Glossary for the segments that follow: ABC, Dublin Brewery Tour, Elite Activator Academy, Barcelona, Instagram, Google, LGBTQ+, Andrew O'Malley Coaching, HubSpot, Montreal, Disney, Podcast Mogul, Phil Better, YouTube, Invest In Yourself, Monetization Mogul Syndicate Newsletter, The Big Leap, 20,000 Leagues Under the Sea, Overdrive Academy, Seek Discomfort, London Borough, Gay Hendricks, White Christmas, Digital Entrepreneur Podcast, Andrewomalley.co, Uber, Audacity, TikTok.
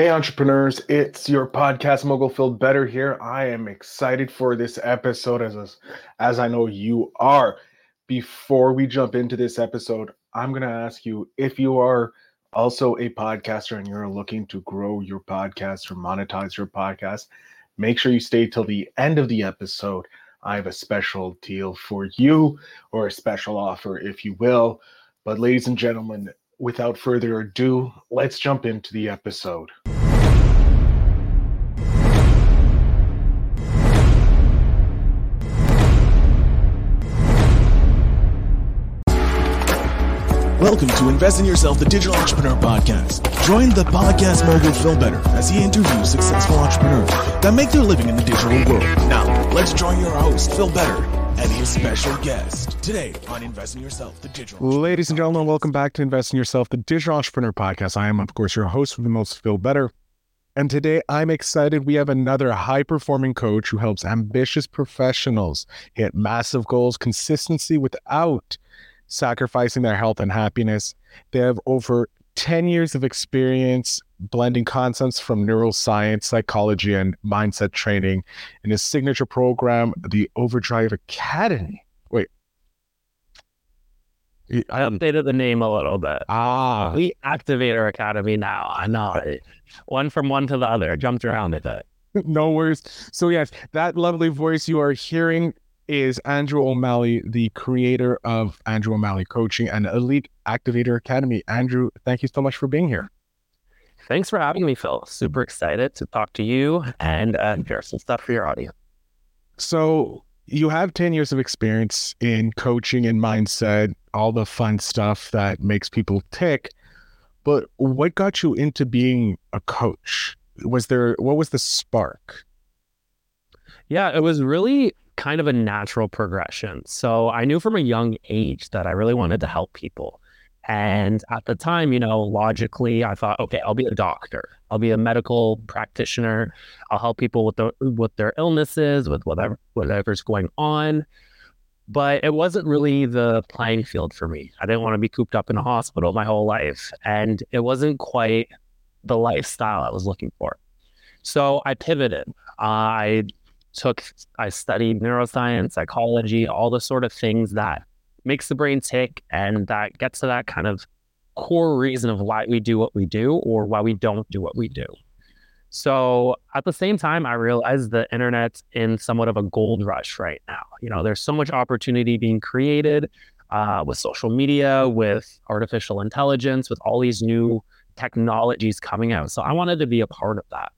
Hey entrepreneurs, it's your podcast mogul Phil Better here. I am excited for this episode as I know you are. Before we jump into this episode, I'm going to ask you if you are also a podcaster and you're looking to grow your podcast or monetize your podcast, make sure you stay till the end of the episode. I have a special deal for you, or a special offer if you will. But ladies and gentlemen, without further ado, let's jump into the episode. Welcome to Invest In Yourself, the Digital Entrepreneur Podcast. Join the podcast mogul Phil Better as he interviews successful entrepreneurs that make their living in the digital world. Now, let's join your host, Phil Better, and his special guest today on Invest in Yourself, the Digital Entrepreneur. Ladies and gentlemen, welcome back to Invest in Yourself, the Digital Entrepreneur Podcast. I am, of course, your host for the most, Phil Better. And today I'm excited. We have another high-performing coach who helps ambitious professionals hit massive goals, consistency without sacrificing their health and happiness. They have over 10 years of experience blending concepts from neuroscience, psychology, and mindset training in his signature program, the Overdrive Academy. Wait. I updated the name a little bit. Elite Activator Academy now. I know. One from one to the other. Jumped around a bit. No worries. So yes, that lovely voice you are hearing is Andrew O'Malley, the creator of Andrew O'Malley Coaching and Elite Activator Academy. Andrew, thank you so much for being here. Thanks for having me, Phil. Super excited to talk to you and share some stuff for your audience. So you have 10 years of experience in coaching and mindset, all the fun stuff that makes people tick. But what got you into being a coach? What was the spark? Yeah, it was really kind of a natural progression. So I knew from a young age that I really wanted to help people. And at the time, logically, I thought, okay, I'll be a doctor. I'll be a medical practitioner. I'll help people with their illnesses, with whatever's going on. But it wasn't really the playing field for me. I didn't want to be cooped up in a hospital my whole life. And it wasn't quite the lifestyle I was looking for. So I pivoted. I studied neuroscience, psychology, all the sort of things that makes the brain tick and that gets to that kind of core reason of why we do what we do or why we don't do what we do. So at the same time, I realized the internet's in somewhat of a gold rush right now. There's so much opportunity being created with social media, with artificial intelligence, with all these new technologies coming out. So I wanted to be a part of that,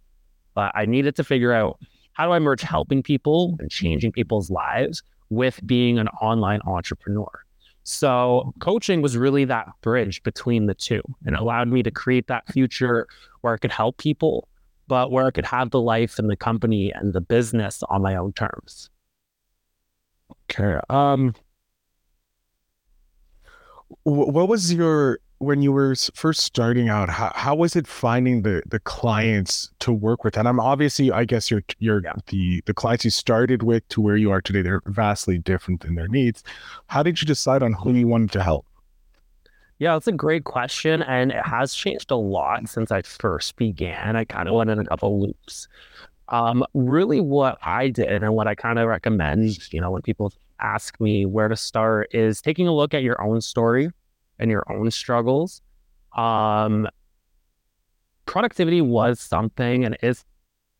but I needed to figure out, how do I merge helping people and changing people's lives with being an online entrepreneur? So coaching was really that bridge between the two, and allowed me to create that future where I could help people, but where I could have the life and the company and the business on my own terms. Okay. What was when you were first starting out, how was it finding the clients to work with? And I guess the clients you started with to where you are today, they're vastly different in their needs. How did you decide on who you wanted to help? Yeah, that's a great question. And it has changed a lot since I first began. I kind of went in a couple loops. Really what I did and what I kind of recommend, when people ask me where to start is taking a look at your own story and your own struggles. Productivity was something and is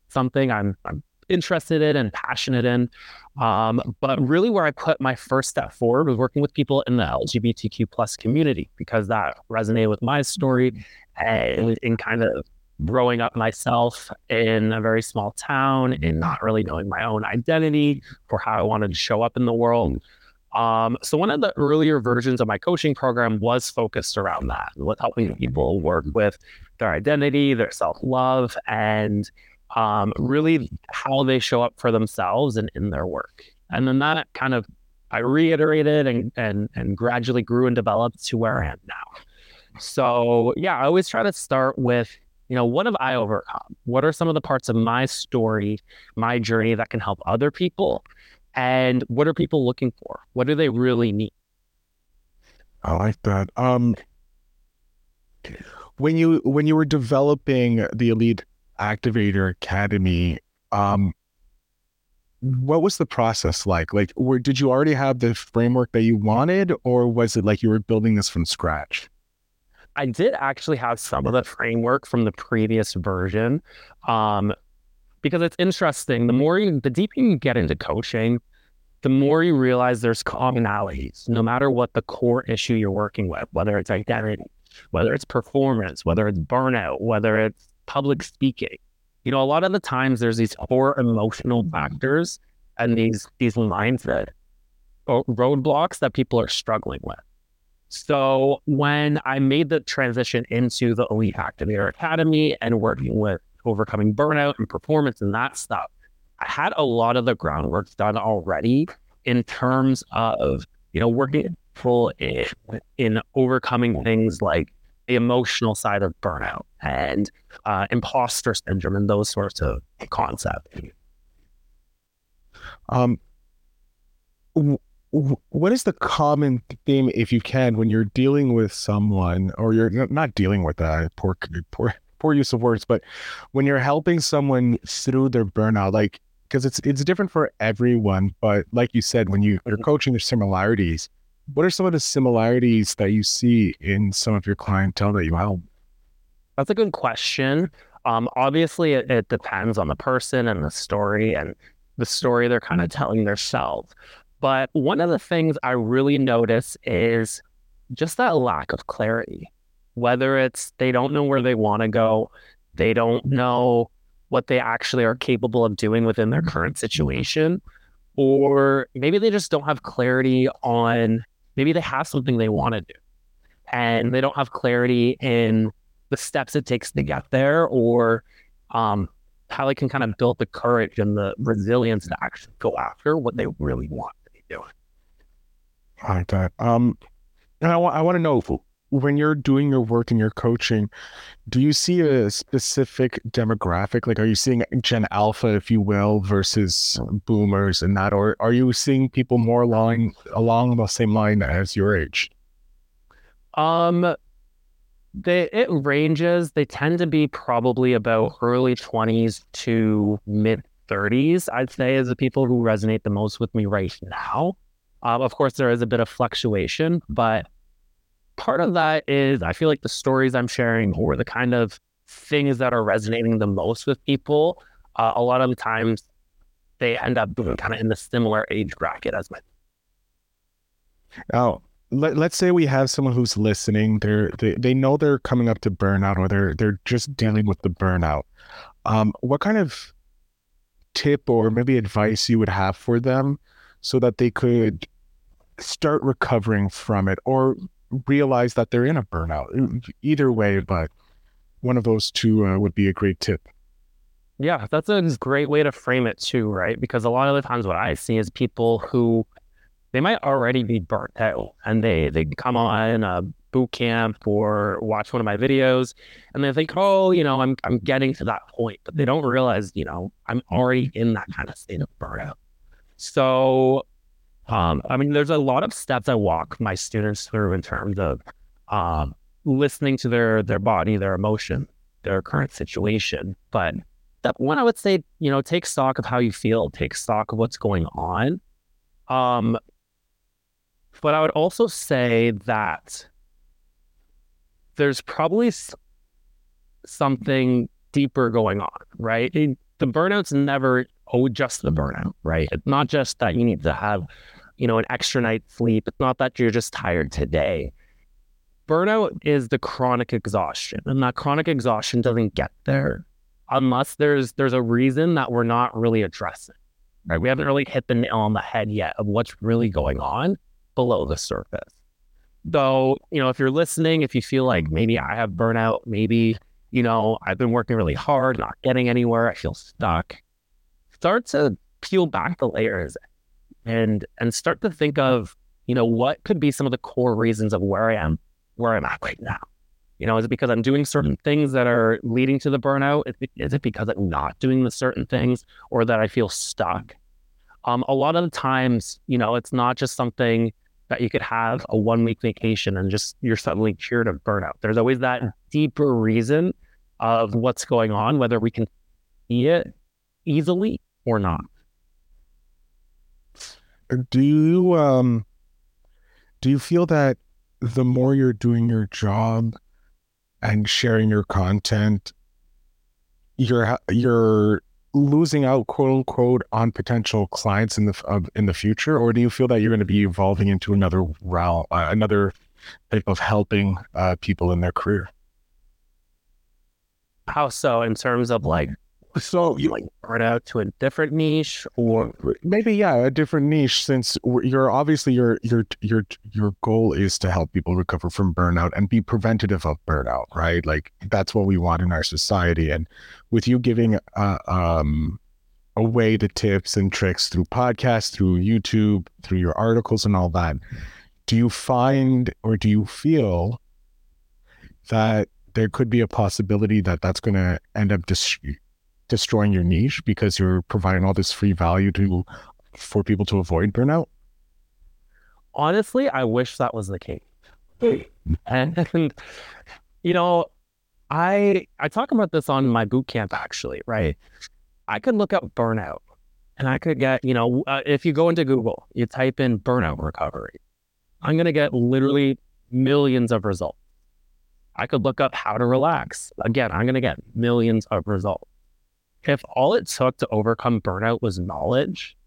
something I'm interested in and passionate in. But really where I put my first step forward was working with people in the LGBTQ+ community, because that resonated with my story and in kind of growing up myself in a very small town and not really knowing my own identity or how I wanted to show up in the world. So one of the earlier versions of my coaching program was focused around that, with helping people work with their identity, their self-love, and really how they show up for themselves and in their work. And then that kind of, I reiterated and gradually grew and developed to where I am now. So yeah, I always try to start with, what have I overcome? What are some of the parts of my story, my journey that can help other people? And what are people looking for? What do they really need? I like that. when you were developing the Elite Activator Academy, what was the process like? Did you already have the framework that you wanted, or was it like you were building this from scratch? I did actually have some of the framework from the previous version, because it's interesting. The deeper you get into coaching, the more you realize there's commonalities, no matter what the core issue you're working with, whether it's identity, whether it's performance, whether it's burnout, whether it's public speaking. You know, a lot of the times there's these core emotional factors and these mindset roadblocks that people are struggling with. So when I made the transition into the Elite Activator Academy and working with overcoming burnout and performance and that stuff, I had a lot of the groundwork done already in terms of, you know, working full in overcoming things like the emotional side of burnout and imposter syndrome and those sorts of concepts. What is the common theme, if you can, when you're dealing with someone, or you're not dealing with that, poor use of words, but when you're helping someone through their burnout, like, because it's different for everyone, but like you said, when you're coaching, there's similarities. What are some of the similarities that you see in some of your clientele that you help? That's a good question. Obviously, it depends on the person and the story they're kind of telling themselves. But one of the things I really notice is just that lack of clarity, whether it's they don't know where they want to go, they don't know what they actually are capable of doing within their current situation, or maybe they just don't have clarity on, maybe they have something they want to do and they don't have clarity in the steps it takes to get there, or how they can kind of build the courage and the resilience to actually go after what they really want to be doing. I like that. And I want to know, when you're doing your work and your coaching, do you see a specific demographic? Like, are you seeing Gen Alpha, if you will, versus boomers and that, or are you seeing people more along the same line as your age? It ranges. They tend to be probably about early 20s to mid 30s, I'd say, is the people who resonate the most with me right now. Of course, there is a bit of fluctuation, but part of that is I feel like the stories I'm sharing or the kind of things that are resonating the most with people, a lot of the times they end up kind of in the similar age bracket as mine. Oh. Let's say we have someone who's listening. They know they're coming up to burnout, or they're just dealing with the burnout. What kind of tip or maybe advice you would have for them so that they could start recovering from it or realize that they're in a burnout? Either way, but one of those two would be a great tip. Yeah, that's a great way to frame it too, right? Because a lot of the times what I see is people who, they might already be burnt out, and they come on a boot camp or watch one of my videos and they think, oh, you know, I'm getting to that point, but they don't realize, you know, I'm already in that kind of state of burnout. So, I mean, there's a lot of steps I walk my students through in terms of listening to their body, their emotion, their current situation. But that one, I would say, you know, take stock of how you feel, take stock of what's going on. But I would also say that there's probably something deeper going on, right? The burnout's never just the burnout, right? It's not just that you need to have, you know, an extra night's sleep. It's not that you're just tired today. Burnout is the chronic exhaustion, and that chronic exhaustion doesn't get there unless there's a reason that we're not really addressing, right? We haven't really hit the nail on the head yet of what's really going on below the surface. Though, you know, if you're listening, if you feel like maybe I have burnout, maybe, you know, I've been working really hard, not getting anywhere, I feel stuck, start to peel back the layers and start to think of, you know, what could be some of the core reasons of where I'm at right now. You know, is it because I'm doing certain things that are leading to the burnout? Is it because I'm not doing the certain things, or that I feel stuck? A lot of the times, you know, it's not just something that you could have a 1 week vacation and just you're suddenly cured of burnout. There's always that deeper reason of what's going on, whether we can see it easily or not. Do you feel that the more you're doing your job and sharing your content, you're losing out, quote unquote, on potential clients in the future? Or do you feel that you're going to be evolving into another realm, another type of helping people in their career? How so? In terms of like, so you like burn out to a different niche, or maybe a different niche, since you're obviously your goal is to help people recover from burnout and be preventative of burnout, right? Like that's what we want in our society. And with you giving away the tips and tricks through podcasts, through YouTube, through your articles and all that, do you find or do you feel that there could be a possibility that that's going to end up destroying your niche because you're providing all this free value to for people to avoid burnout? Honestly, I wish that was the case. And you know, I talk about this on my boot camp actually, right? I could look up burnout and I could get, you know, if you go into Google, you type in burnout recovery, I'm going to get literally millions of results. I could look up how to relax. Again, I'm going to get millions of results. If all it took to overcome burnout was knowledge,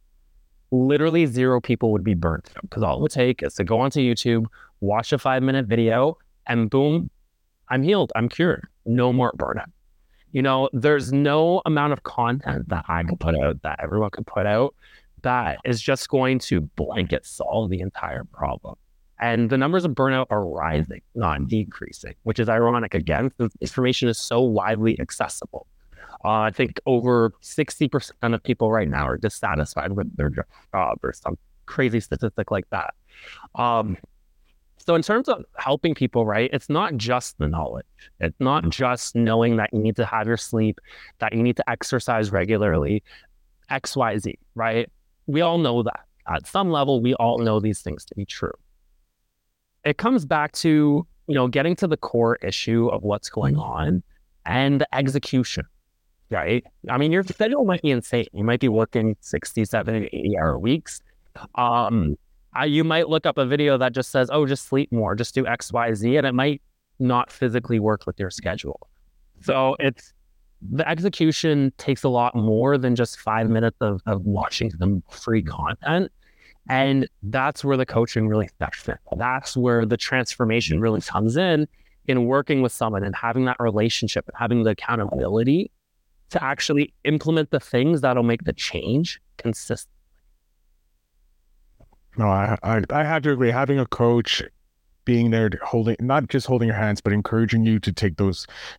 literally zero people would be burnt out, because all it would take is to go onto YouTube, watch a 5-minute video, and boom, I'm healed, I'm cured, no more burnout. You know, there's no amount of content that I can put out, that everyone can put out, that is just going to blanket solve the entire problem. And the numbers of burnout are rising, not decreasing, which is ironic again, since information is so widely accessible. I think over 60% of people right now are dissatisfied with their job or some crazy statistic like that. So in terms of helping people, right, it's not just the knowledge. It's not just knowing that you need to have your sleep, that you need to exercise regularly, X, Y, Z, right? We all know that. At some level, we all know these things to be true. It comes back to, you know, getting to the core issue of what's going on and the execution. Right. I mean, your schedule might be insane. You might be working 60, 70, 80-hour weeks. You might look up a video that just says, oh, just sleep more, just do X, Y, Z, and it might not physically work with your schedule. So it's the execution takes a lot more than just 5 minutes of watching some free content. And that's where the coaching really steps in. That's where the transformation really comes in working with someone and having that relationship and having the accountability to actually implement the things that'll make the change consistently. No, I have to agree. Having a coach being there, not just holding your hands, but encouraging you to take do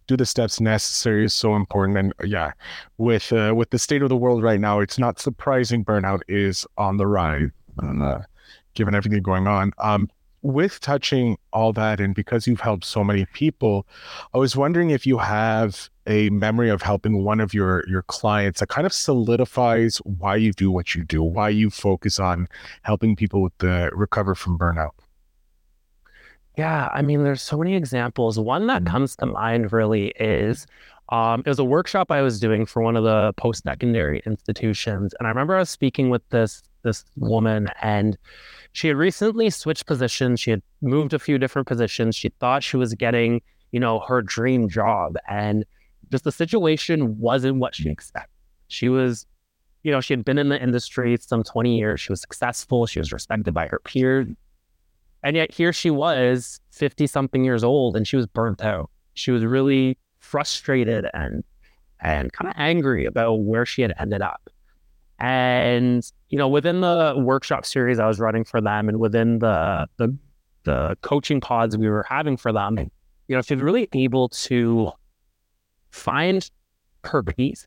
the steps necessary is so important. And yeah, with the state of the world right now, it's not surprising burnout is on the rise, given everything going on. With touching all that, and because you've helped so many people, I was wondering if you have a memory of helping one of your clients that kind of solidifies why you do what you do, why you focus on helping people with the recover from burnout. Yeah, I mean, there's so many examples. One that comes to mind really is, it was a workshop I was doing for one of the post-secondary institutions. And I remember I was speaking with this woman, and she had recently switched positions. She had moved a few different positions. She thought she was getting, you know, her dream job, and just the situation wasn't what she expected. She was, you know, she had been in the industry some 20 years. She was successful. She was respected by her peers. And yet here she was 50 something years old, and she was burnt out. She was really frustrated and kind of angry about where she had ended up. And, you know, within the workshop series I was running for them, and within the coaching pods we were having for them, you know, she was really able to find her peace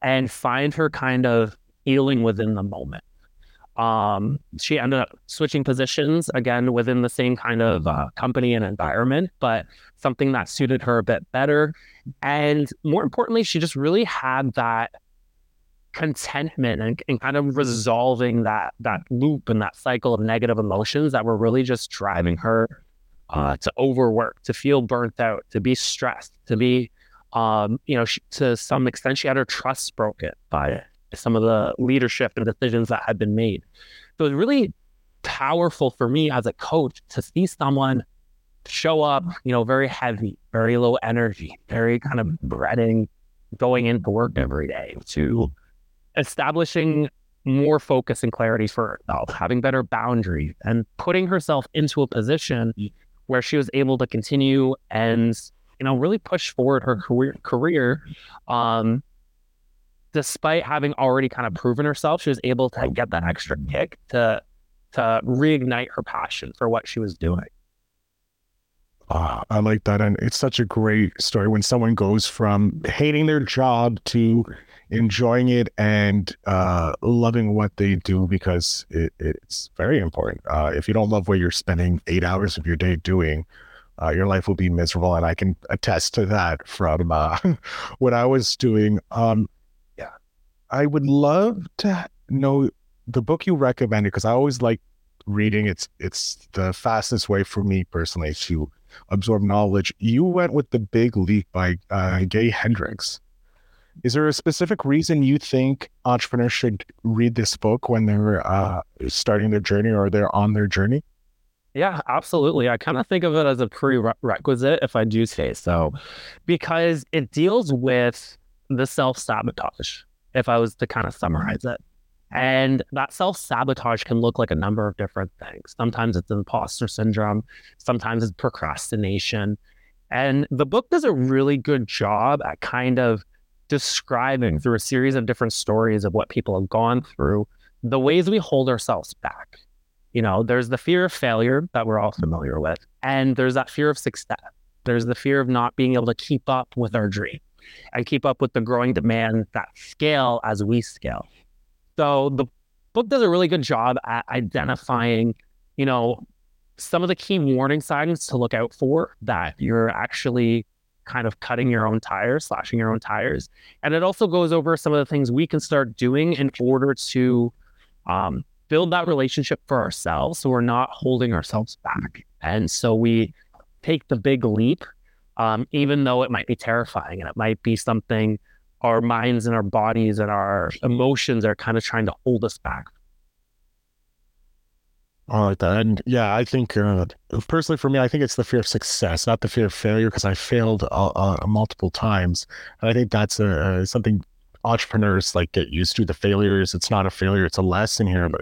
and find her kind of healing within the moment. She ended up switching positions again within the same kind of company and environment, but something that suited her a bit better. And more importantly, she just really had that contentment and kind of resolving that loop and that cycle of negative emotions that were really just driving her to overwork, to feel burnt out, to be stressed, to be, to some extent, she had her trust broken by some of the leadership and decisions that had been made. So it was really powerful for me as a coach to see someone show up, very heavy, very low energy, very kind of dreading going into work every day, to establishing more focus and clarity for herself, having better boundaries, and putting herself into a position where she was able to continue and, really push forward her career. Despite having already kind of proven herself, she was able to get that extra kick to reignite her passion for what she was doing. I like that. And it's such a great story when someone goes from hating their job to enjoying it and loving what they do, because it's very important. If you don't love what you're spending 8 hours of your day doing, your life will be miserable. And I can attest to that from what I was doing. Yeah, I would love to know the book you recommended, because I always like reading. It's the fastest way for me personally to absorb knowledge. You went with The Big Leap by Gay Hendricks. Is there a specific reason you think entrepreneurs should read this book when they're starting their journey or they're on their journey? Yeah, absolutely. I kind of think of it as a prerequisite, if I do say so, because it deals with the self-sabotage, if I was to kind of summarize it. And that self-sabotage can look like a number of different things. Sometimes it's imposter syndrome. Sometimes it's procrastination. And the book does a really good job at kind of describing, through a series of different stories of what people have gone through, the ways we hold ourselves back. There's the fear of failure that we're all familiar with. And there's that fear of success. There's the fear of not being able to keep up with our dream and keep up with the growing demand that scale as we scale. So the book does a really good job at identifying, some of the key warning signs to look out for that you're actually kind of cutting your own tires, slashing your own tires. And it also goes over some of the things we can start doing in order to build that relationship for ourselves, so we're not holding ourselves back. And so we take the big leap, even though it might be terrifying and it might be something our minds and our bodies and our emotions are kind of trying to hold us back. I like that. And yeah, I think personally for me, I think it's the fear of success, not the fear of failure, because I failed multiple times. And I think that's something entrepreneurs like get used to. The failures, it's not a failure, it's a lesson here. But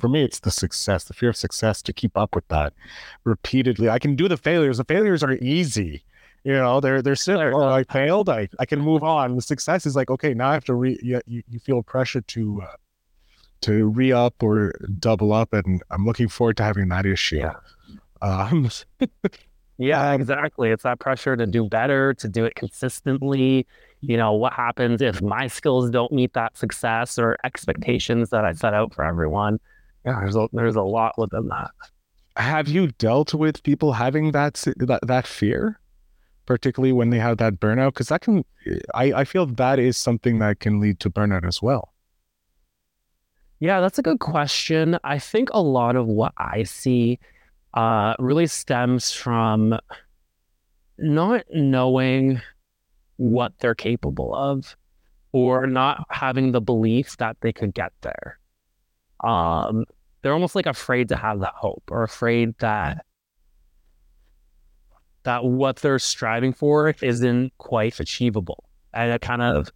for me, it's the success, the fear of success, to keep up with that repeatedly. I can do the failures. The failures are easy. They're similar. Oh, I failed. I can move on. The success is like, okay, now I have to you feel pressure to re-up or double up. And I'm looking forward to having that issue. Yeah. Yeah, exactly. It's that pressure to do better, to do it consistently. What happens if my skills don't meet that success or expectations that I set out for everyone? Yeah, there's a lot within that. Have you dealt with people having that fear? Particularly when they have that burnout, because I feel that is something that can lead to burnout as well. Yeah, that's a good question. I think a lot of what I see really stems from not knowing what they're capable of, or not having the belief that they could get there. They're almost like afraid to have that hope, or afraid that what they're striving for isn't quite achievable. And it kind of,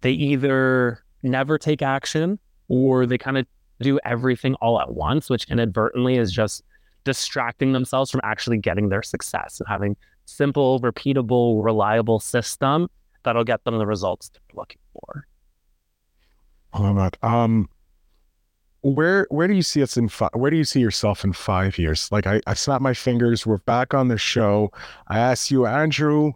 they either never take action, or they kind of do everything all at once, which inadvertently is just distracting themselves from actually getting their success and having simple, repeatable, reliable system that'll get them the results they're looking for. Oh my God. Where do you see us in where do you see yourself in 5 years? Like I snapped my fingers. We're back on the show. I asked you, Andrew,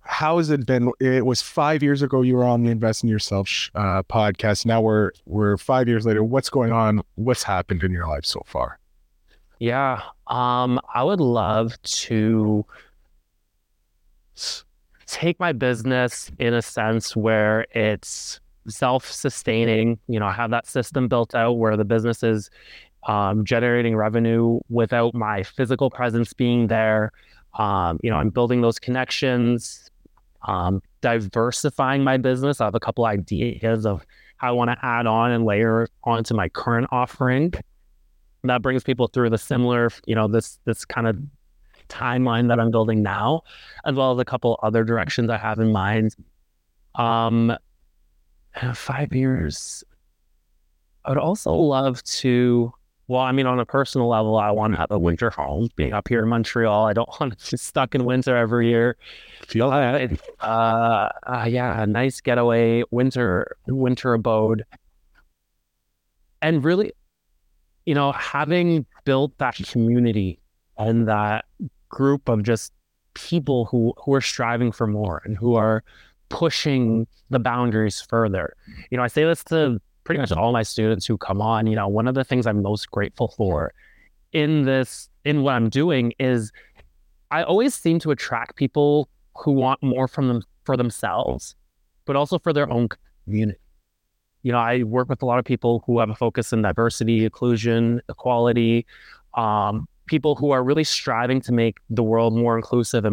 how has it been? It was 5 years ago you were on the Invest in Yourself podcast. Now we're 5 years later. What's going on? What's happened in your life so far? Yeah. I would love to take my business in a sense where it's self-sustaining, you know, I have that system built out where the business is generating revenue without my physical presence being there. You know, I'm building those connections, diversifying my business. I have a couple ideas of how I want to add on and layer onto my current offering. And that brings people through the similar, you know, this kind of timeline that I'm building now, as well as a couple other directions I have in mind. 5 years. I would also love to, well, I mean, on a personal level, I want to have a winter home. Being up here in Montreal, I don't want to be stuck in winter every year. Feel that? Yeah, a nice getaway, winter abode. And really, you know, having built that community and that group of just people who are striving for more and who are pushing the boundaries further. You know, I say this to pretty much all my students who come on. You know, one of the things I'm most grateful for in what I'm doing is I always seem to attract people who want more from them, for themselves, but also for their own community. You know, I work with a lot of people who have a focus in diversity, inclusion, equality, people who are really striving to make the world more inclusive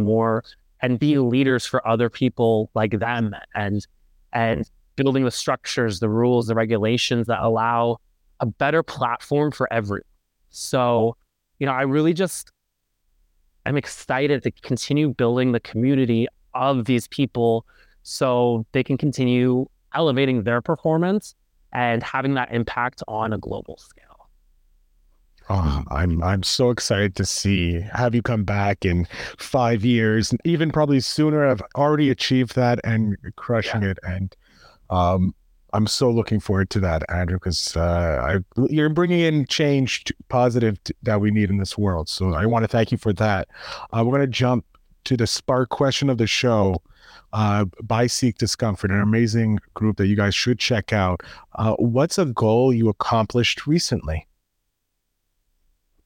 and be leaders for other people like them, and building the structures, the rules, the regulations that allow a better platform for everyone. So, you know, I'm excited to continue building the community of these people so they can continue elevating their performance and having that impact on a global scale. Oh, I'm so excited to see have you come back in 5 years, and even probably sooner. I've already achieved that and crushing it. And I'm so looking forward to that, Andrew, because you're bringing in change, that we need in this world. So I want to thank you for that. We're going to jump to the spark question of the show by Seek Discomfort, an amazing group that you guys should check out. What's a goal you accomplished recently?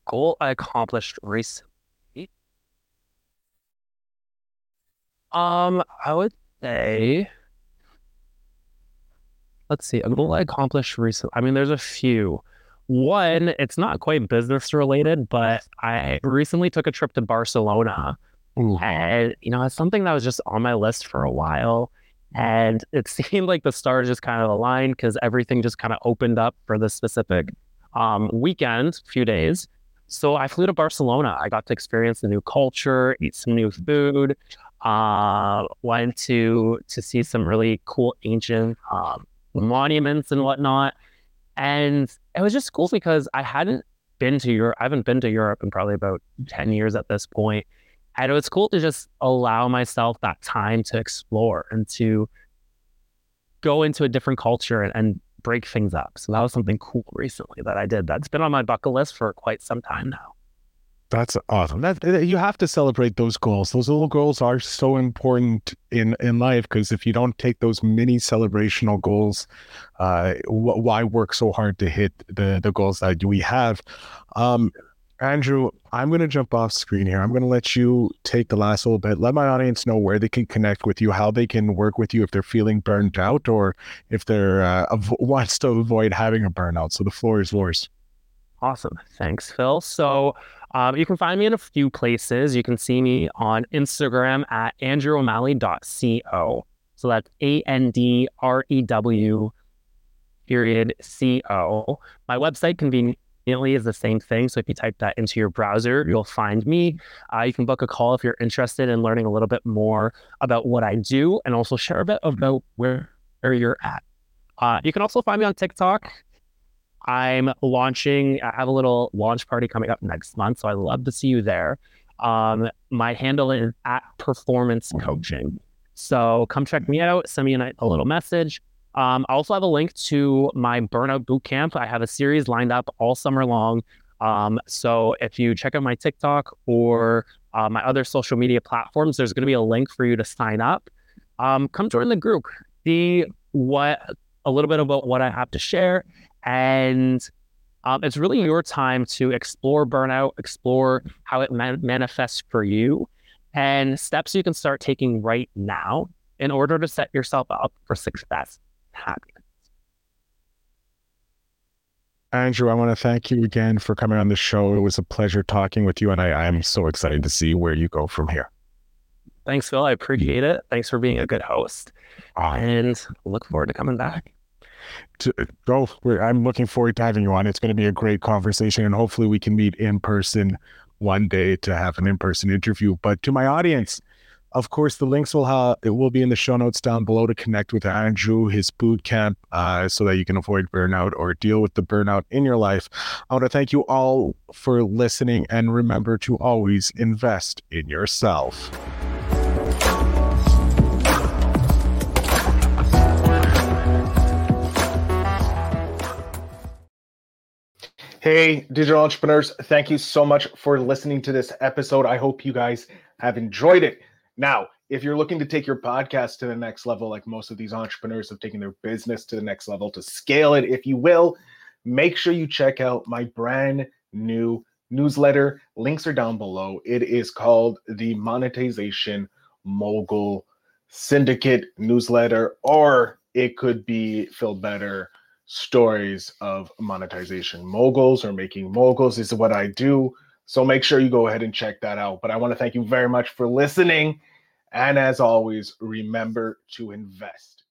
Goal I accomplished recently? I would say... Let's see, a goal I accomplished recently. I mean, there's a few. One, it's not quite business related, but I recently took a trip to Barcelona. Ooh. And, you know, it's something that was just on my list for a while. And it seemed like the stars just kind of aligned because everything just kind of opened up for this specific weekend, few days. So I flew to Barcelona. I got to experience the new culture, eat some new food, went to see some really cool ancient monuments and whatnot. And it was just cool because I haven't been to Europe in probably about 10 years at this point. And it was cool to just allow myself that time to explore and to go into a different culture and break things up. So that was something cool recently that I did. That's been on my bucket list for quite some time now. That's awesome. You have to celebrate those goals. Those little goals are so important in life, because if you don't take those mini celebrational goals, why work so hard to hit the goals that we have? Andrew, I'm going to jump off screen here. I'm going to let you take the last little bit. Let my audience know where they can connect with you, how they can work with you if they're feeling burned out, or if they're wants to avoid having a burnout. So the floor is yours. Awesome. Thanks, Phil. So you can find me in a few places. You can see me on Instagram at andrewomalley.co. So that's ANDREW.co. My website can be is the same thing. So if you type that into your browser, you'll find me. You can book a call if you're interested in learning a little bit more about what I do, and also share a bit about where you're at. You can also find me on TikTok. I have a little launch party coming up next month, so I'd love to see you there. My handle is at Performance Coaching. So come check me out, send me a little message. I also have a link to my Burnout Bootcamp. I have a series lined up all summer long. So if you check out my TikTok or my other social media platforms, there's going to be a link for you to sign up. Come join the group. See a little bit about what I have to share. And it's really your time to explore burnout, explore how it manifests for you, and steps you can start taking right now in order to set yourself up for success. Happiness. Andrew, I want to thank you again for coming on the show. It was a pleasure talking with you, and I'm so excited to see where you go from here. Thanks, Phil. I appreciate it. Thanks for being a good host, and look forward to coming back. I'm looking forward to having you on. It's going to be a great conversation, and hopefully we can meet in person one day to have an in-person interview. But to my audience, of course, the links will be in the show notes down below to connect with Andrew, his boot camp, so that you can avoid burnout or deal with the burnout in your life. I want to thank you all for listening, and remember to always invest in yourself. Hey, digital entrepreneurs, thank you so much for listening to this episode. I hope you guys have enjoyed it. Now, if you're looking to take your podcast to the next level, like most of these entrepreneurs have taken their business to the next level, to scale it, if you will, make sure you check out my brand new newsletter. Links are down below. It is called the Monetization Mogul Syndicate Newsletter, or it could be Phil Better Stories of Monetization Moguls or Making Moguls. This is what I do. So make sure you go ahead and check that out. But I want to thank you very much for listening. And as always, remember to invest.